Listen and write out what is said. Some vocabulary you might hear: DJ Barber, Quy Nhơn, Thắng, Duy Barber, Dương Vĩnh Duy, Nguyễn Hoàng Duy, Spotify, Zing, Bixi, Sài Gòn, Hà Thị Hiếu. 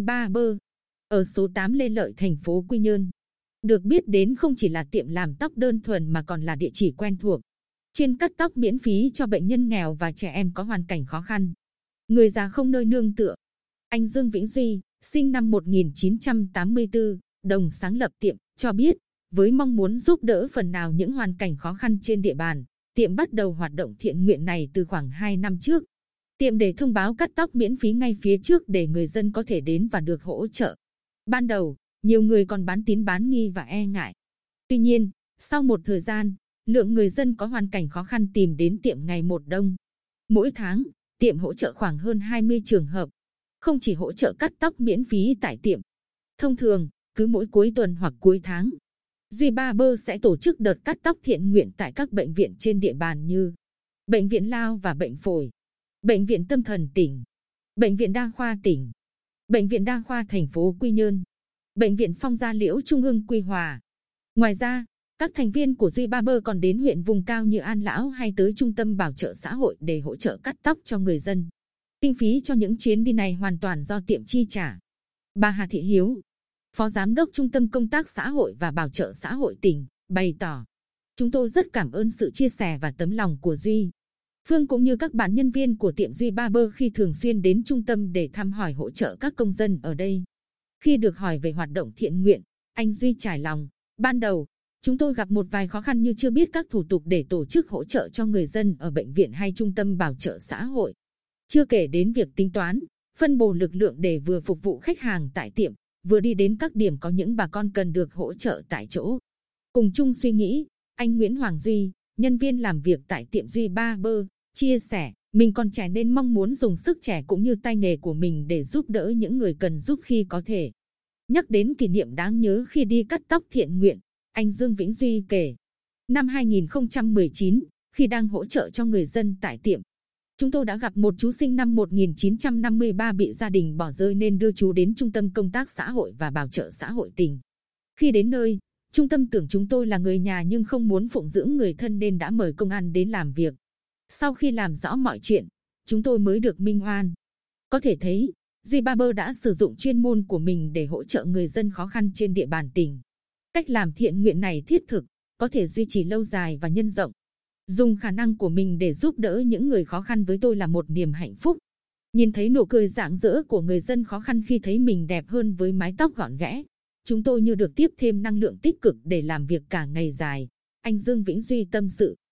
DJ Barber ở số 8 Lê Lợi, thành phố Quy Nhơn. Được biết đến không chỉ là tiệm làm tóc đơn thuần mà còn là địa chỉ quen thuộc, chuyên cắt tóc miễn phí cho bệnh nhân nghèo và trẻ em có hoàn cảnh khó khăn, người già không nơi nương tựa. Anh Dương Vĩnh Duy, sinh năm 1984, đồng sáng lập tiệm, cho biết với mong muốn giúp đỡ phần nào những hoàn cảnh khó khăn trên địa bàn, tiệm bắt đầu hoạt động thiện nguyện này từ khoảng 2 năm trước. Tiệm để thông báo cắt tóc miễn phí ngay phía trước để người dân có thể đến và được hỗ trợ. Ban đầu, nhiều người còn bán tín bán nghi và e ngại. Tuy nhiên, sau một thời gian, lượng người dân có hoàn cảnh khó khăn tìm đến tiệm ngày một đông. Mỗi tháng, tiệm hỗ trợ khoảng hơn 20 trường hợp. Không chỉ hỗ trợ cắt tóc miễn phí tại tiệm. Thông thường, cứ mỗi cuối tuần hoặc cuối tháng, Duy Barber sẽ tổ chức đợt cắt tóc thiện nguyện tại các bệnh viện trên địa bàn như Bệnh viện Lao và Bệnh Phổi, Bệnh viện Tâm thần tỉnh, Bệnh viện Đa khoa tỉnh, Bệnh viện Đa khoa thành phố Quy Nhơn, Bệnh viện Phong Gia Liễu Trung ương Quy Hòa. Ngoài ra, các thành viên của Duy Barber còn đến huyện vùng cao như An Lão hay tới Trung tâm Bảo trợ xã hội để hỗ trợ cắt tóc cho người dân. Kinh phí cho những chuyến đi này hoàn toàn do tiệm chi trả. Bà Hà Thị Hiếu, Phó Giám đốc Trung tâm Công tác Xã hội và Bảo trợ xã hội tỉnh, bày tỏ: "Chúng tôi rất cảm ơn sự chia sẻ và tấm lòng của Duy, Phương cũng như các bạn nhân viên của tiệm Duy Barber khi thường xuyên đến trung tâm để thăm hỏi hỗ trợ các công dân ở đây. Khi được hỏi về hoạt động thiện nguyện, anh Duy trải lòng, ban đầu, chúng tôi gặp một vài khó khăn như chưa biết các thủ tục để tổ chức hỗ trợ cho người dân ở bệnh viện hay trung tâm bảo trợ xã hội. Chưa kể đến việc tính toán, phân bổ lực lượng để vừa phục vụ khách hàng tại tiệm, vừa đi đến các điểm có những bà con cần được hỗ trợ tại chỗ." Cùng chung suy nghĩ, anh Nguyễn Hoàng Duy, nhân viên làm việc tại tiệm Duy Barber, chia sẻ: "Mình còn trẻ nên mong muốn dùng sức trẻ cũng như tay nghề của mình để giúp đỡ những người cần giúp khi có thể." Nhắc đến kỷ niệm đáng nhớ khi đi cắt tóc thiện nguyện, anh Dương Vĩnh Duy kể: "Năm 2019, khi đang hỗ trợ cho người dân tại tiệm, chúng tôi đã gặp một chú sinh năm 1953 bị gia đình bỏ rơi nên đưa chú đến Trung tâm Công tác Xã hội và Bảo trợ xã hội tỉnh. Khi đến nơi, trung tâm tưởng chúng tôi là người nhà nhưng không muốn phụng dưỡng người thân nên đã mời công an đến làm việc. Sau khi làm rõ mọi chuyện, chúng tôi mới được minh oan." Có thể thấy, Duy Barber đã sử dụng chuyên môn của mình để hỗ trợ người dân khó khăn trên địa bàn tỉnh. Cách làm thiện nguyện này thiết thực, có thể duy trì lâu dài và nhân rộng. "Dùng khả năng của mình để giúp đỡ những người khó khăn với tôi là một niềm hạnh phúc. Nhìn thấy nụ cười rạng rỡ của người dân khó khăn khi thấy mình đẹp hơn với mái tóc gọn gẽ, chúng tôi như được tiếp thêm năng lượng tích cực để làm việc cả ngày dài", anh Dương Vĩnh Duy tâm sự.